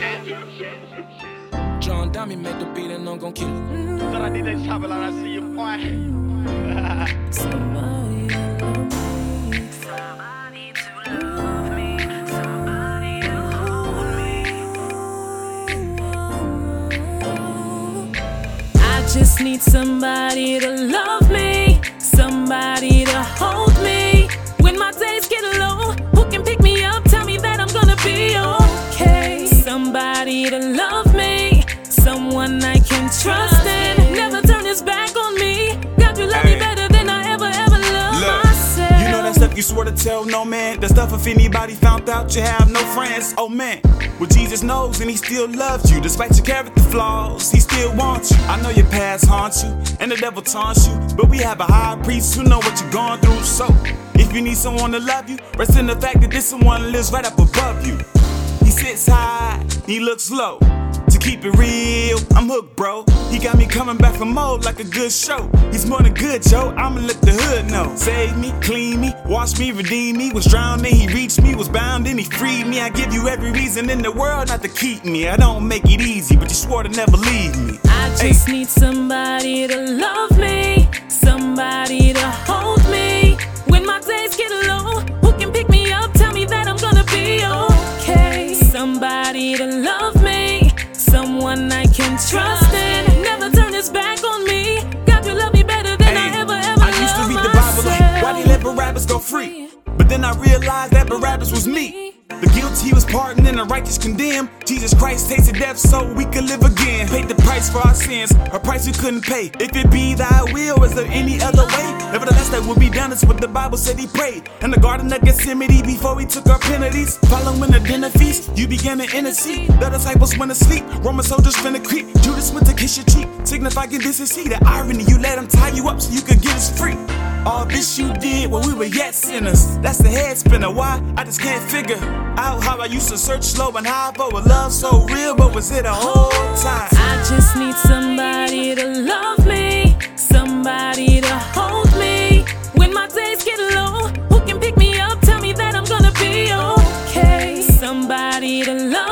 shit. John Dummy made the beat and I'm gon' kill it. Thought I did that chopper line, I see you, boy. Somebody to love me, somebody to hold me. I just need somebody to love me, somebody to hold me. When my days get low, who can pick me up? Tell me that I'm gonna be okay. Somebody to love me, someone I can trust in. Never turn his back on me. God, you love me better than I ever loved myself. You know that stuff you swore to tell no man. That stuff if anybody found out you have no friends. Oh man, well Jesus knows and he still loves you. Despite your character flaws, he still wants you. I know your past haunts you and the devil taunts you, but we have a high priest who know what you're going through. So if you need someone to love you, rest in the fact that this someone lives right up above you. He sits high, he looks low. To keep it real, I'm hooked, bro. He got me coming back for more like a good show. He's more than good, yo. I'ma let the hood know. Save me, clean me, wash me, redeem me. Was drowned and he reached me, was bound and he freed me. I give you every reason in the world not to keep me. I don't make it easy, but you swore to never leave me. I just need somebody to love me, somebody to hold me. Somebody to love me, someone I can trust in. Never turn his back on me. God, you love me better than I ever loved myself. I used to read the Bible like, why they let Barabbas go free? But then I realized that Barabbas was me. The guilty was pardoned and the righteous condemned. Jesus Christ tasted death so we could live again. Paid the price for our sins, a price we couldn't pay. If it be thy will, is there any other way? Nevertheless, that will be done. It's what the Bible said he prayed in the Garden of Gethsemane before he took our penalties. Following the dinner feast, you began to intercede. The disciples went to sleep, Roman soldiers finna creep. Judas went to kiss your cheek, signifying decency. The irony, you let him tie you up so you could get us free. All this you did when we were yet sinners. That's the head spinner. Why? I just can't figure out how I used to search slow and high for a love so real, but was it a whole time? I just need somebody to love me, somebody to hold me. When my days get low, who can pick me up? Tell me that I'm gonna be okay. Somebody to love me.